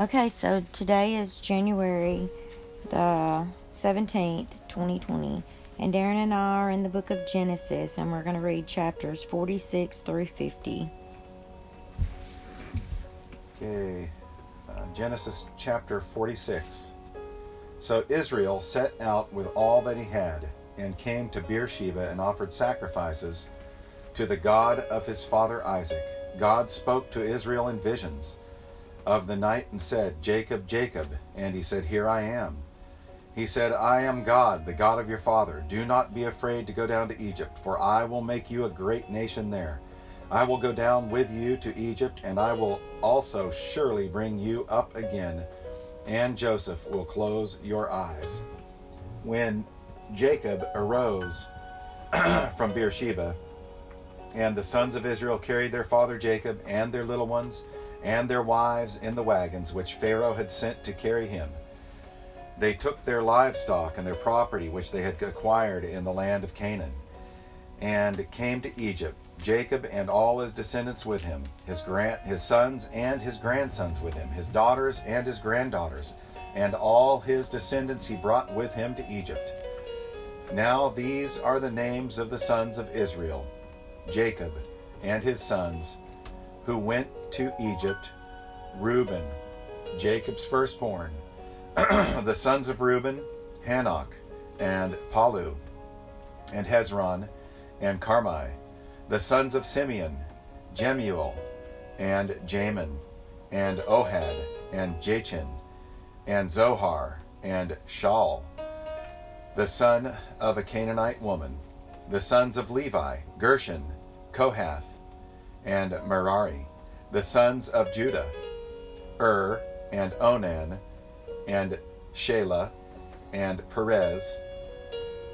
Okay, so today is January the 17th, 2020, and Darren and I are in the book of Genesis, and we're going to read chapters 46 through 50. Okay, Genesis chapter 46. So Israel set out with all that he had, and came to Beersheba and offered sacrifices to the God of his father Isaac. God spoke to Israel in visions of the night and said, "Jacob, Jacob." And he said, "Here I am." He said, "I am God, the God of your father. Do not be afraid to go down to Egypt, for I will make you a great nation there. I will go down with you to Egypt, and I will also surely bring you up again, and Joseph will close your eyes." When Jacob arose from Beersheba, and the sons of Israel carried their father Jacob and their little ones and their wives in the wagons which Pharaoh had sent to carry him. They took their livestock and their property which they had acquired in the land of Canaan, and came to Egypt, Jacob and all his descendants with him, his sons and his grandsons with him, his daughters and his granddaughters, and all his descendants he brought with him to Egypt. Now these are the names of the sons of Israel, Jacob and his sons, who went to Egypt: Reuben, Jacob's firstborn. The sons of Reuben, Hanoch, and Palu, and Hezron, and Carmi. The sons of Simeon, Jemuel, and Jamin, and Ohad, and Jachin, and Zohar, and Shaul, the son of a Canaanite woman. The sons of Levi, Gershon, Kohath, and Merari. The sons of Judah, and Onan, and Shelah, and Perez,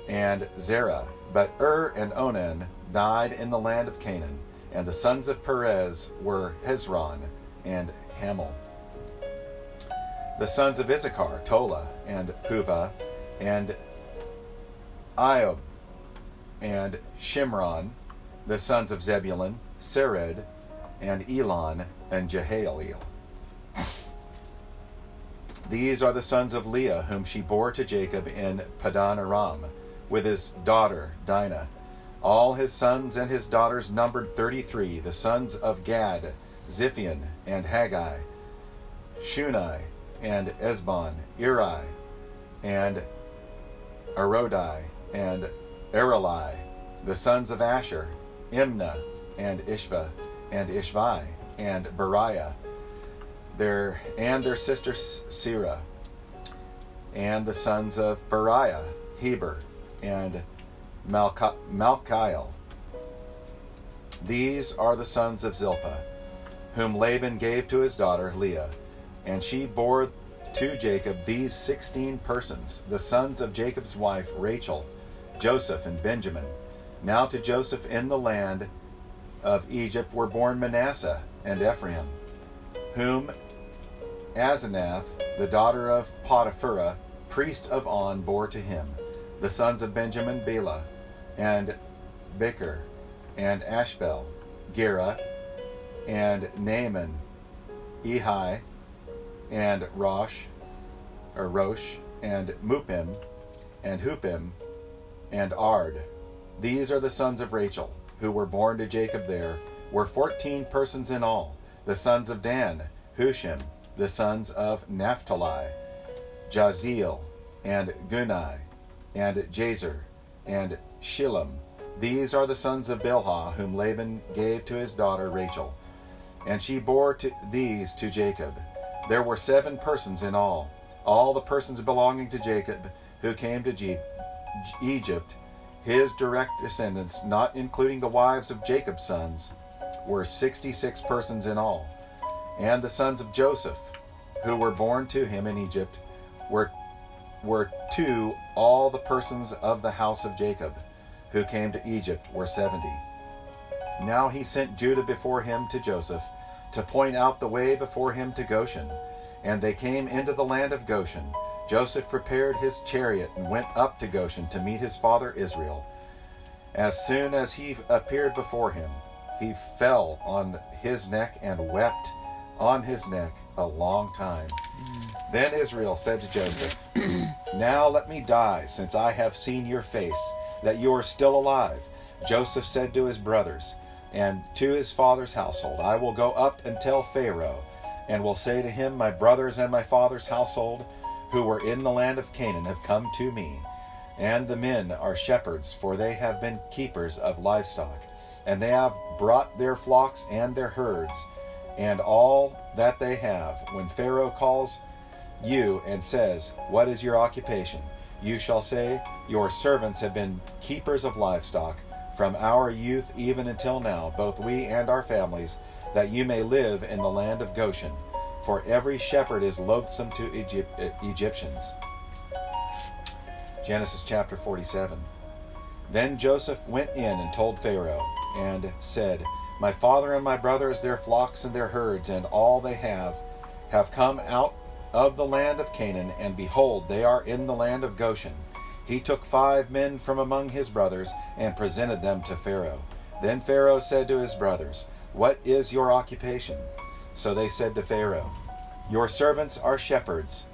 and Zerah. But and Onan died in the land of Canaan, and the sons of Perez were Hezron and Hamel. The sons of Issachar, Tola, and Puvah, and Iob, and Shimron. The sons of Zebulun, Sered, and Elon, and Jehaleel. These are the sons of Leah, whom she bore to Jacob in Padan Aram, with his daughter Dinah. All his sons and his daughters numbered 33. The sons of Gad, Ziphion, and Haggai, Shunai, and Esbon, Eri, and Arodi, and Erali. The sons of Asher, Imnah, and Ishva, and Ishvi, and Beriah, and their sister Serah. And the sons of Beriah, Heber, and Malchiel. These are the sons of Zilpah, whom Laban gave to his daughter Leah, and she bore to Jacob these 16 persons, the sons of Jacob's wife Rachel, Joseph, and Benjamin. Now to Joseph in the land of Egypt were born Manasseh and Ephraim, whom Asenath, the daughter of Potiphera, priest of On, bore to him. The sons of Benjamin, Bilhah, and Becher, and Ashbel, Gera, and Naaman, Ehi, and Rosh, and Mupim, and Hupim, and Ard. These are the sons of Rachel, who were born to Jacob. There were 14 persons in all. The sons of Dan, Hushim. The sons of Naphtali, Jaziel, and Gunai, and Jazer, and Shillem. These are the sons of Bilhah, whom Laban gave to his daughter Rachel, and she bore these to Jacob. There were 7 persons in all. All the persons belonging to Jacob who came to Egypt, his direct descendants, not including the wives of Jacob's sons, were 66 persons in all. And the sons of Joseph, who were born to him in Egypt, were to all the persons of the house of Jacob who came to Egypt were 70. Now he sent Judah before him to Joseph to point out the way before him to Goshen. And they came into the land of Goshen. Joseph prepared his chariot and went up to Goshen to meet his father Israel. As soon as he appeared before him, he fell on his neck and wept on his neck a long time. Then Israel said to Joseph, Now let me die, since I have seen your face, that you are still alive. Joseph said to his brothers and to his father's household, I will go up and tell Pharaoh, and will say to him, My brothers and my father's household, who were in the land of Canaan, have come to me. And the men are shepherds, for they have been keepers of livestock. And they have brought their flocks and their herds, and all that they have. When Pharaoh calls you and says, What is your occupation? You shall say, Your servants have been keepers of livestock from our youth even until now, both we and our families, that you may live in the land of Goshen. For every shepherd is loathsome to Egyptians. Genesis chapter 47. Then Joseph went in and told Pharaoh, and said, My father and my brothers, their flocks and their herds, and all they have come out of the land of Canaan, and behold, they are in the land of Goshen. He took 5 men from among his brothers, and presented them to Pharaoh. Then Pharaoh said to his brothers, What is your occupation? So they said to Pharaoh, Your servants are shepherds,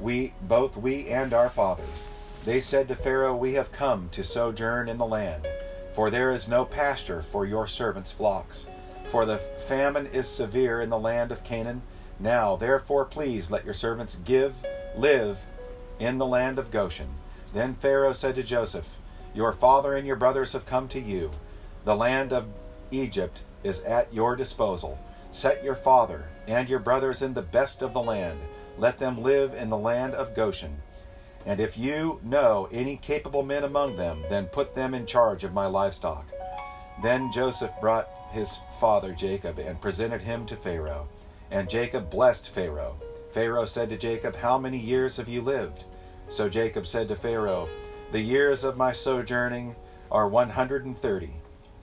both we and our fathers. They said to Pharaoh, We have come to sojourn in the land, for there is no pasture for your servants' flocks. For the famine is severe in the land of Canaan. Now, therefore, please let your servants live in the land of Goshen. Then Pharaoh said to Joseph, Your father and your brothers have come to you. The land of Egypt is at your disposal. Set your father and your brothers in the best of the land. Let them live in the land of Goshen. And if you know any capable men among them, then put them in charge of my livestock. Then Joseph brought his father Jacob and presented him to Pharaoh. And Jacob blessed Pharaoh. Pharaoh said to Jacob, How many years have you lived? So Jacob said to Pharaoh, The years of my sojourning are 130.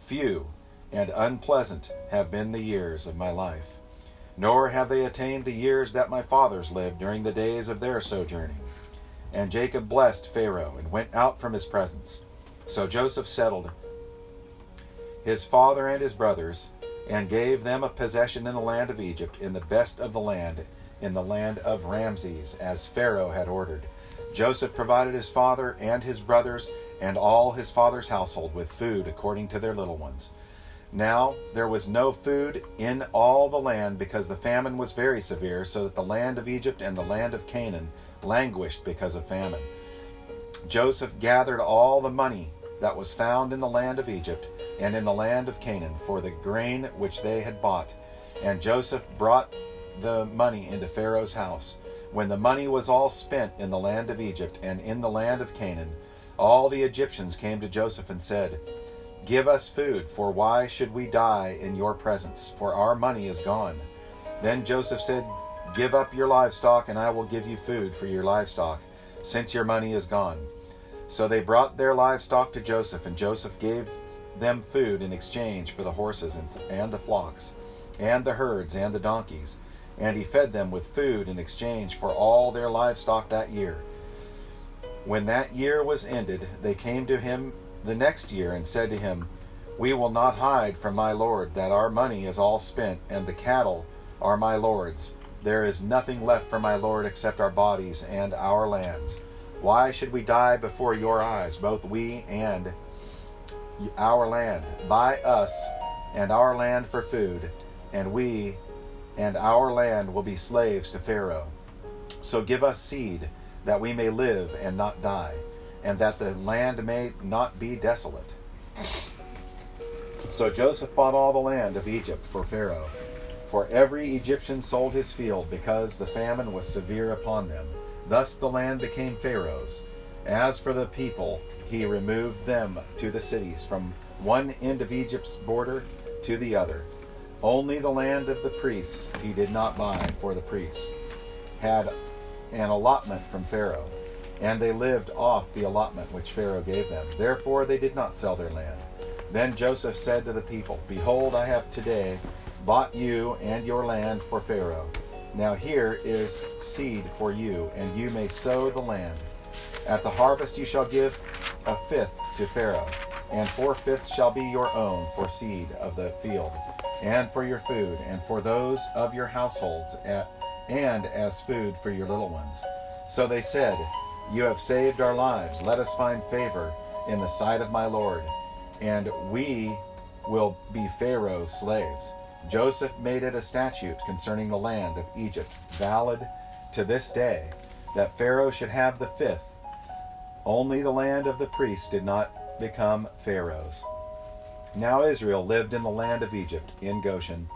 Few and unpleasant have been the years of my life. Nor have they attained the years that my fathers lived during the days of their sojourning. And Jacob blessed Pharaoh and went out from his presence. So Joseph settled his father and his brothers, and gave them a possession in the land of Egypt, in the best of the land, in the land of Ramses, as Pharaoh had ordered. Joseph provided his father and his brothers and all his father's household with food according to their little ones. Now there was no food in all the land, because the famine was very severe, so that the land of Egypt and the land of Canaan languished because of famine. Joseph gathered all the money that was found in the land of Egypt and in the land of Canaan for the grain which they had bought, and Joseph brought the money into Pharaoh's house. When the money was all spent in the land of Egypt and in the land of Canaan, all the Egyptians came to Joseph and said, Give us food, for why should we die in your presence? For our money is gone. Then Joseph said, Give up your livestock, and I will give you food for your livestock, since your money is gone. So they brought their livestock to Joseph, and Joseph gave them food in exchange for the horses and the flocks, and the herds and the donkeys. And he fed them with food in exchange for all their livestock that year. When that year was ended, they came to him the next year and said to him, We will not hide from my lord that our money is all spent, and the cattle are my lord's. There is nothing left for my lord except our bodies and our lands. Why should we die before your eyes, both we and our land? Buy us and our land for food, and we and our land will be slaves to Pharaoh. So give us seed, that we may live and not die, and that the land may not be desolate. So Joseph bought all the land of Egypt for Pharaoh. For every Egyptian sold his field, because the famine was severe upon them. Thus the land became Pharaoh's. As for the people, he removed them to the cities, from one end of Egypt's border to the other. Only the land of the priests he did not buy, for the priests had an allotment from Pharaoh, and they lived off the allotment which Pharaoh gave them. Therefore they did not sell their land. Then Joseph said to the people, Behold, I have today bought you and your land for Pharaoh. Now here is seed for you, and you may sow the land. At the harvest you shall give 1/5 to Pharaoh, and 4/5 shall be your own for seed of the field, and for your food, and for those of your households and as food for your little ones. So they said, You have saved our lives. Let us find favor in the sight of my Lord, and we will be Pharaoh's slaves. Joseph made it a statute concerning the land of Egypt, valid to this day, that Pharaoh should have the fifth. Only the land of the priests did not become Pharaoh's. Now Israel lived in the land of Egypt, in Goshen,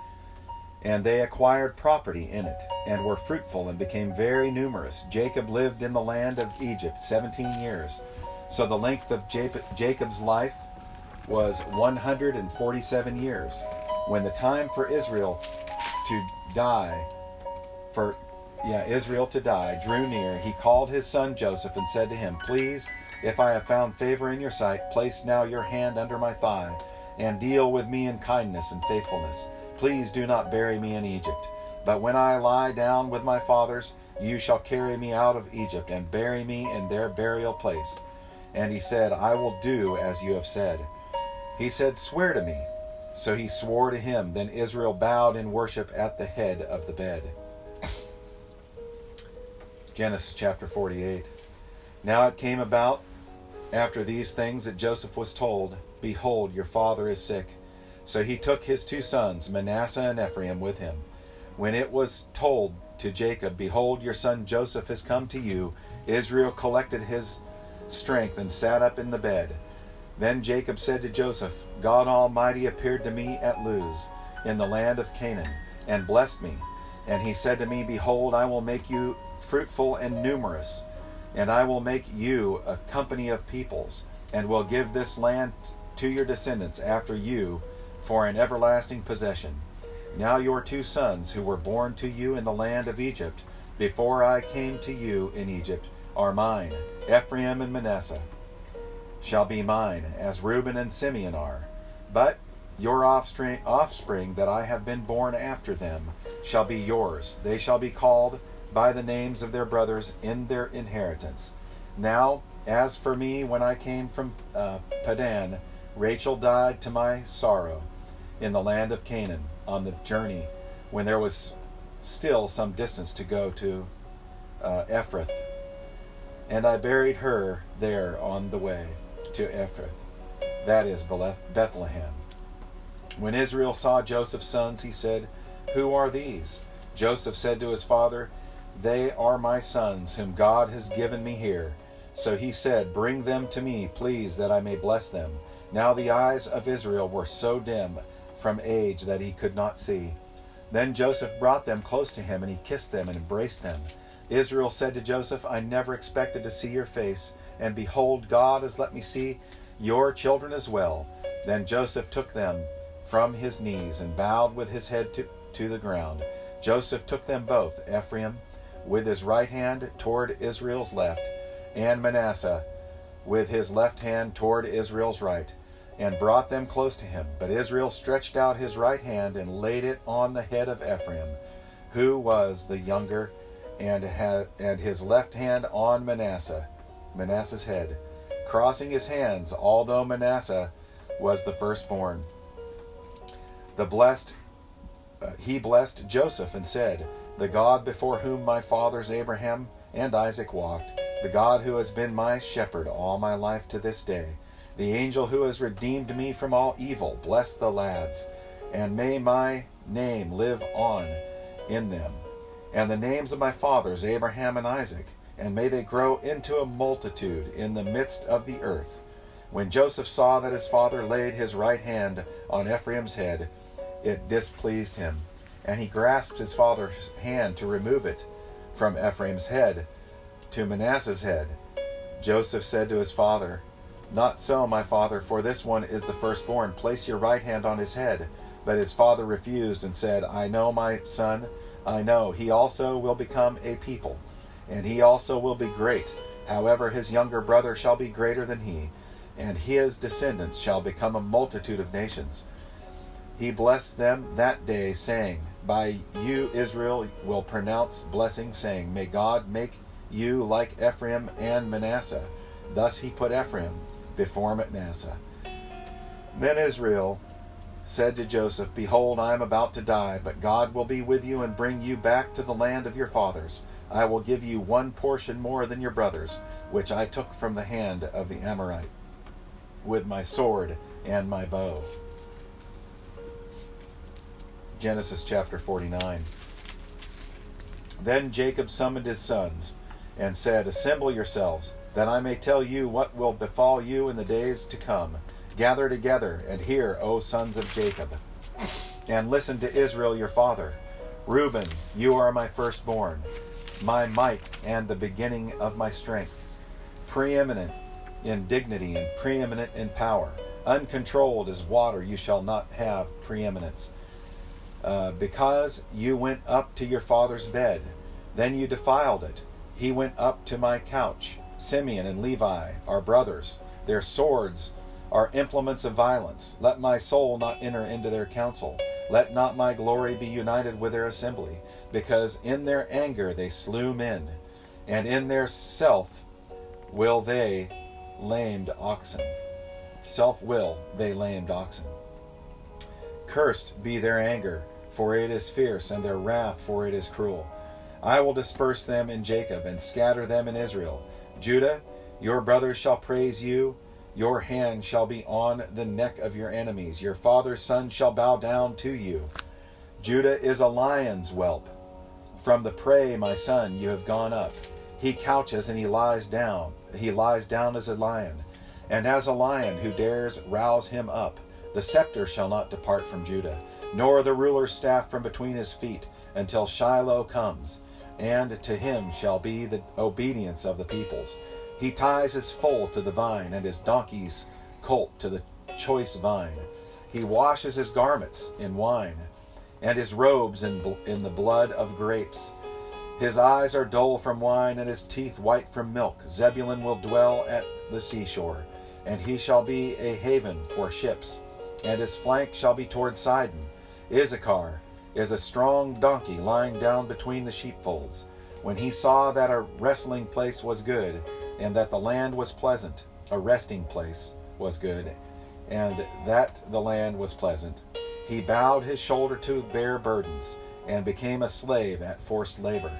and they acquired property in it, and were fruitful and became very numerous. Jacob lived in the land of Egypt 17 years. So the length of Jacob's life was 147 years, when the time for Israel to die drew near. He called his son Joseph and said to him, Please, if I have found favor in your sight, place now your hand under my thigh, and deal with me in kindness and faithfulness. Please do not bury me in Egypt. But when I lie down with my fathers, you shall carry me out of Egypt and bury me in their burial place. And he said, I will do as you have said. He said, Swear to me. So he swore to him. Then Israel bowed in worship at the head of the bed. Genesis chapter 48. Now it came about after these things that Joseph was told, Behold, your father is sick. So he took his two sons, Manasseh and Ephraim, with him. When it was told to Jacob, Behold, your son Joseph has come to you, Israel collected his strength and sat up in the bed. Then Jacob said to Joseph, God Almighty appeared to me at Luz in the land of Canaan, and blessed me. And he said to me, Behold, I will make you fruitful and numerous, and I will make you a company of peoples, and will give this land to your descendants after you for an everlasting possession. Now your two sons, who were born to you in the land of Egypt, before I came to you in Egypt, are mine. Ephraim and Manasseh shall be mine, as Reuben and Simeon are. But your offspring that I have been born after them shall be yours. They shall be called by the names of their brothers in their inheritance. Now, as for me, when I came from Paddan, Rachel died to my sorrow in the land of Canaan on the journey, when there was still some distance to go to Ephrath. And I buried her there on the way to Ephrath, that is Bethlehem. When Israel saw Joseph's sons, he said, Who are these? Joseph said to his father, They are my sons, whom God has given me here. So he said, Bring them to me, please, that I may bless them. Now the eyes of Israel were so dim from age that he could not see. Then Joseph brought them close to him, and he kissed them and embraced them. Israel said to Joseph, I never expected to see your face, and behold, God has let me see your children as well. Then Joseph took them from his knees and bowed with his head to the ground. Joseph took them both, Ephraim with his right hand toward Israel's left, and Manasseh with his left hand toward Israel's right, and brought them close to him. But Israel stretched out his right hand and laid it on the head of Ephraim, who was the younger, and his left hand on Manasseh's head, crossing his hands, although Manasseh was the firstborn. He blessed Joseph and said, The God before whom my fathers Abraham and Isaac walked, the God who has been my shepherd all my life to this day, the angel who has redeemed me from all evil, bless the lads, and may my name live on in them, and the names of my fathers Abraham and Isaac, and may they grow into a multitude in the midst of the earth. When Joseph saw that his father laid his right hand on Ephraim's head, it displeased him, and he grasped his father's hand to remove it from Ephraim's head to Manasseh's head. Joseph said to his father, Not so, my father, for this one is the firstborn. Place your right hand on his head. But his father refused and said, I know, my son, I know. He also will become a people, and he also will be great. However, his younger brother shall be greater than he, and his descendants shall become a multitude of nations. He blessed them that day, saying, By you Israel will pronounce blessing, saying, May God make you like Ephraim and Manasseh. Thus he put Ephraim before Manasseh. Then Israel said to Joseph, Behold, I am about to die, but God will be with you and bring you back to the land of your fathers. I will give you one portion more than your brothers, which I took from the hand of the Amorite, with my sword and my bow. Genesis chapter 49. Then Jacob summoned his sons and said, Assemble yourselves, that I may tell you what will befall you in the days to come. Gather together and hear, O sons of Jacob, and listen to Israel your father. Reuben, you are my firstborn, my might and the beginning of my strength, preeminent in dignity and preeminent in power. Uncontrolled as water, you shall not have preeminence. Because you went up to your father's bed, then you defiled it. He went up to my couch. Simeon and Levi are brothers. Their swords are implements of violence. Let my soul not enter into their counsel. Let not my glory be united with their assembly, because in their anger they slew men, and in their self will they lamed oxen. Self-will they lamed oxen. Cursed be their anger, for it is fierce, and their wrath, for it is cruel. I will disperse them in Jacob, and scatter them in Israel. Judah, your brothers shall praise you. Your hand shall be on the neck of your enemies. Your father's son shall bow down to you. Judah is a lion's whelp. From the prey, my son, you have gone up. He couches and he lies down. He lies down as a lion, and as a lion who dares rouse him up. The scepter shall not depart from Judah, nor the ruler's staff from between his feet, until Shiloh comes, and to him shall be the obedience of the peoples. He ties his foal to the vine, and his donkey's colt to the choice vine. He washes his garments in wine, and his robes in the blood of grapes. His eyes are dull from wine, and his teeth white from milk. Zebulun will dwell at the seashore, and he shall be a haven for ships, and his flank shall be toward Sidon. Issachar is a strong donkey lying down between the sheepfolds. When he saw that a wrestling place was good, and that the land was pleasant, a resting place was good, and that the land was pleasant, he bowed his shoulder to bear burdens, and became a slave at forced labor.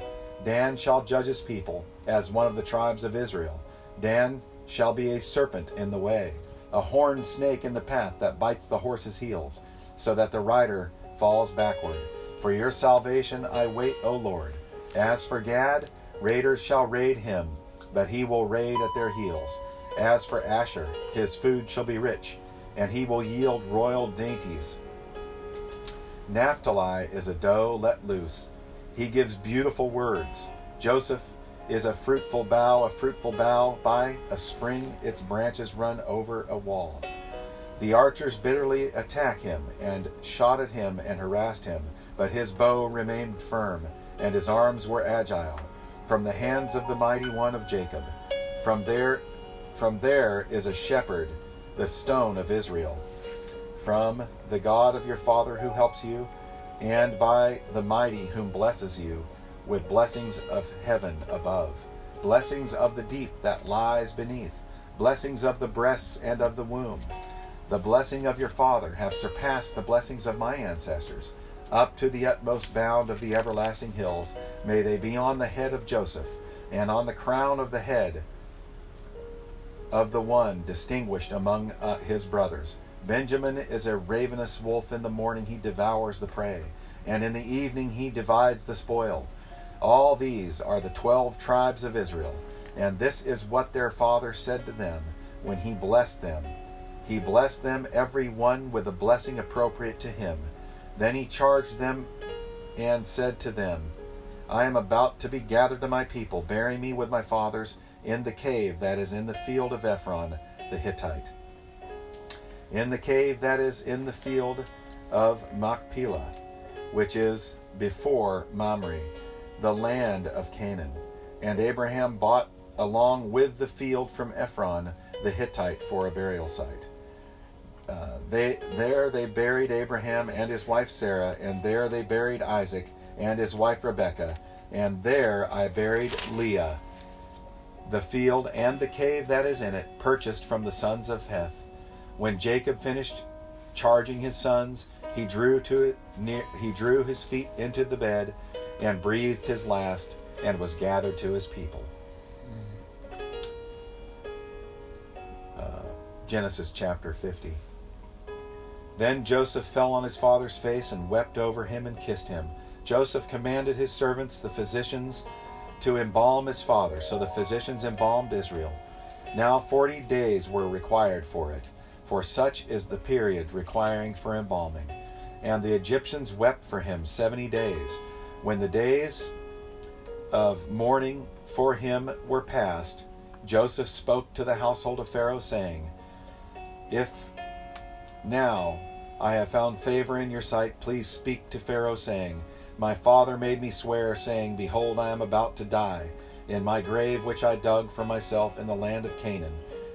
Dan shall judge his people as one of the tribes of Israel. Dan shall be a serpent in the way, a horned snake in the path that bites the horse's heels, so that the rider falls backward. For your salvation I wait, O Lord. As for Gad, raiders shall raid him, but he will raid at their heels. As for Asher, his food shall be rich, and he will yield royal dainties. Naphtali is a doe let loose. He gives beautiful words. Joseph is a fruitful bough by a spring. Its branches run over a wall. The archers bitterly attack him, and shot at him and harassed him, but his bow remained firm, and his arms were agile. From the hands of the mighty one of Jacob, from there is a shepherd, the stone of Israel. From the God of your father who helps you, and by the mighty whom blesses you, with blessings of heaven above, blessings of the deep that lies beneath, blessings of the breasts and of the womb. The blessing of your father have surpassed the blessings of my ancestors. Up to the utmost bound of the everlasting hills, may they be on the head of Joseph, and on the crown of the head of the one distinguished among his brothers. Benjamin is a ravenous wolf. In the morning he devours the prey, and in the evening he divides the spoil. All these are the 12 tribes of Israel, and this is what their father said to them when he blessed them. He blessed them every one with a blessing appropriate to him. Then he charged them and said to them, I am about to be gathered to my people. Bury me with my fathers in the cave that is in the field of Ephron the Hittite, in the cave that is in the field of Machpelah, which is before Mamre, the land of Canaan. And Abraham bought along with the field from Ephron the Hittite for a burial site. They buried Abraham and his wife Sarah, and there they buried Isaac and his wife Rebecca, and there I buried Leah. The field and the cave that is in it purchased from the sons of Heth. When Jacob finished Charging his sons, he drew his feet into the bed and breathed his last and was gathered to his people. Genesis chapter 50. Then Joseph fell on his father's face and wept over him and kissed him. Joseph commanded his servants, the physicians, to embalm his father. So the physicians embalmed Israel. Now 40 days were required for it, for such is the period requiring for embalming. And the Egyptians wept for him 70 days. When the days of mourning for him were past, Joseph spoke to the household of Pharaoh, saying, "If now I have found favor in your sight, please speak to Pharaoh, saying, My father made me swear, saying, Behold, I am about to die, in my grave which I dug for myself in the land of Canaan.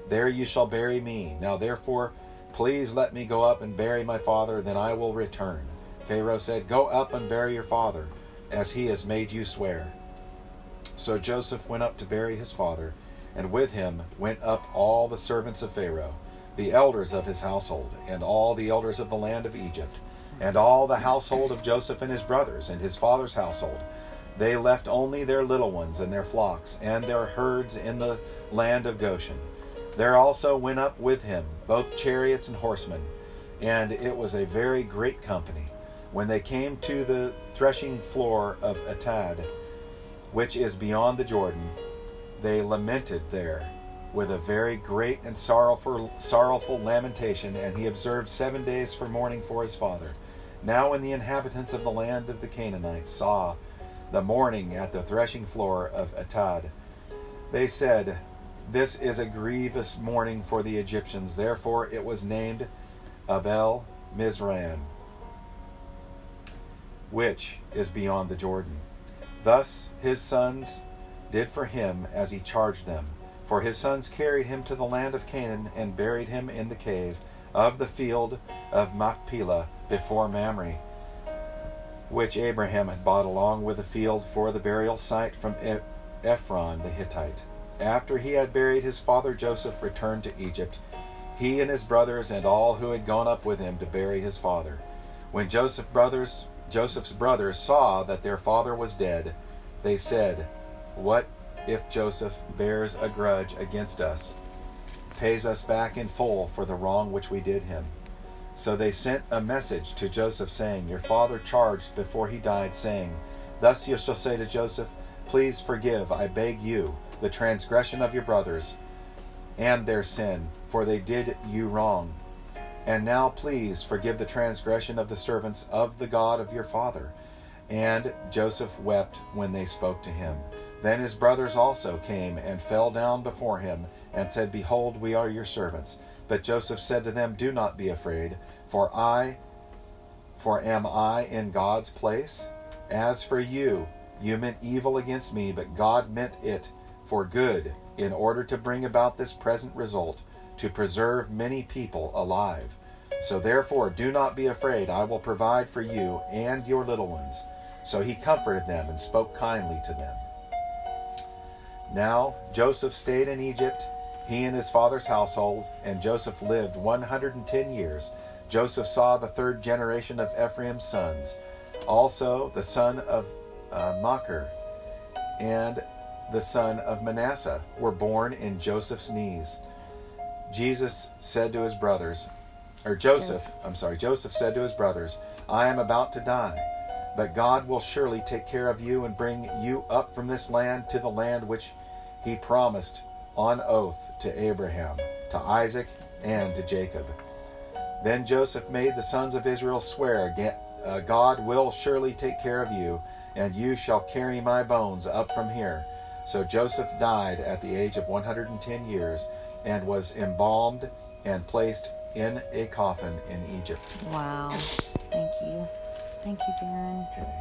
There you shall bury me. Now therefore, please let me go up and bury my father, then I will return." Pharaoh said, "Go up and bury your father, as he has made you swear." So Joseph went up to bury his father, and with him went up all the servants of Pharaoh, the elders of his household, and all the elders of the land of Egypt, and all the household of Joseph and his brothers and his father's household. They left only their little ones and their flocks and their herds in the land of Goshen. There also went up with him both chariots and horsemen, and it was a very great company. When they came to the threshing floor of Atad, which is beyond the Jordan, they lamented there with a very great and sorrowful lamentation, and he observed 7 days for mourning for his father. Now when the inhabitants of the land of the Canaanites saw the mourning at the threshing floor of Atad, they said, "This is a grievous mourning for the Egyptians." Therefore it was named Abel Mizraim, which is beyond the Jordan. Thus his sons did for him as he charged them. For his sons carried him to the land of Canaan and buried him in the cave of the field of Machpelah before Mamre, which Abraham had bought along with the field for the burial site from Ephron the Hittite. After he had buried his father, Joseph returned to Egypt, he and his brothers and all who had gone up with him to bury his father. When Joseph's brothers saw that their father was dead, they said, "What if Joseph bears a grudge against us, pays us back in full for the wrong which we did him?" So they sent a message to Joseph, saying, "Your father charged before he died, saying, Thus you shall say to Joseph, Please forgive, I beg you, the transgression of your brothers and their sin, for they did you wrong. And now please forgive the transgression of the servants of the God of your father." And Joseph wept when they spoke to him. Then his brothers also came and fell down before him and said, "Behold, we are your servants." But Joseph said to them, "Do not be afraid, for am I in God's place? As for you, you meant evil against me, but God meant it for good, in order to bring about this present result, to preserve many people alive. So therefore, do not be afraid. I will provide for you and your little ones." So he comforted them and spoke kindly to them. Now Joseph stayed in Egypt, he and his father's household, and Joseph lived 110 years. Joseph saw the third generation of Ephraim's sons, also the son of Machir and the son of Manasseh were born in Joseph's knees. Joseph said to his brothers, "I am about to die, but God will surely take care of you and bring you up from this land to the land which he promised on oath to Abraham, to Isaac, and to Jacob." Then Joseph made the sons of Israel swear, "God will surely take care of you, and you shall carry my bones up from here." So Joseph died at the age of 110 years and was embalmed and placed in a coffin in Egypt. Wow. Thank you. Thank you, Darren. Okay.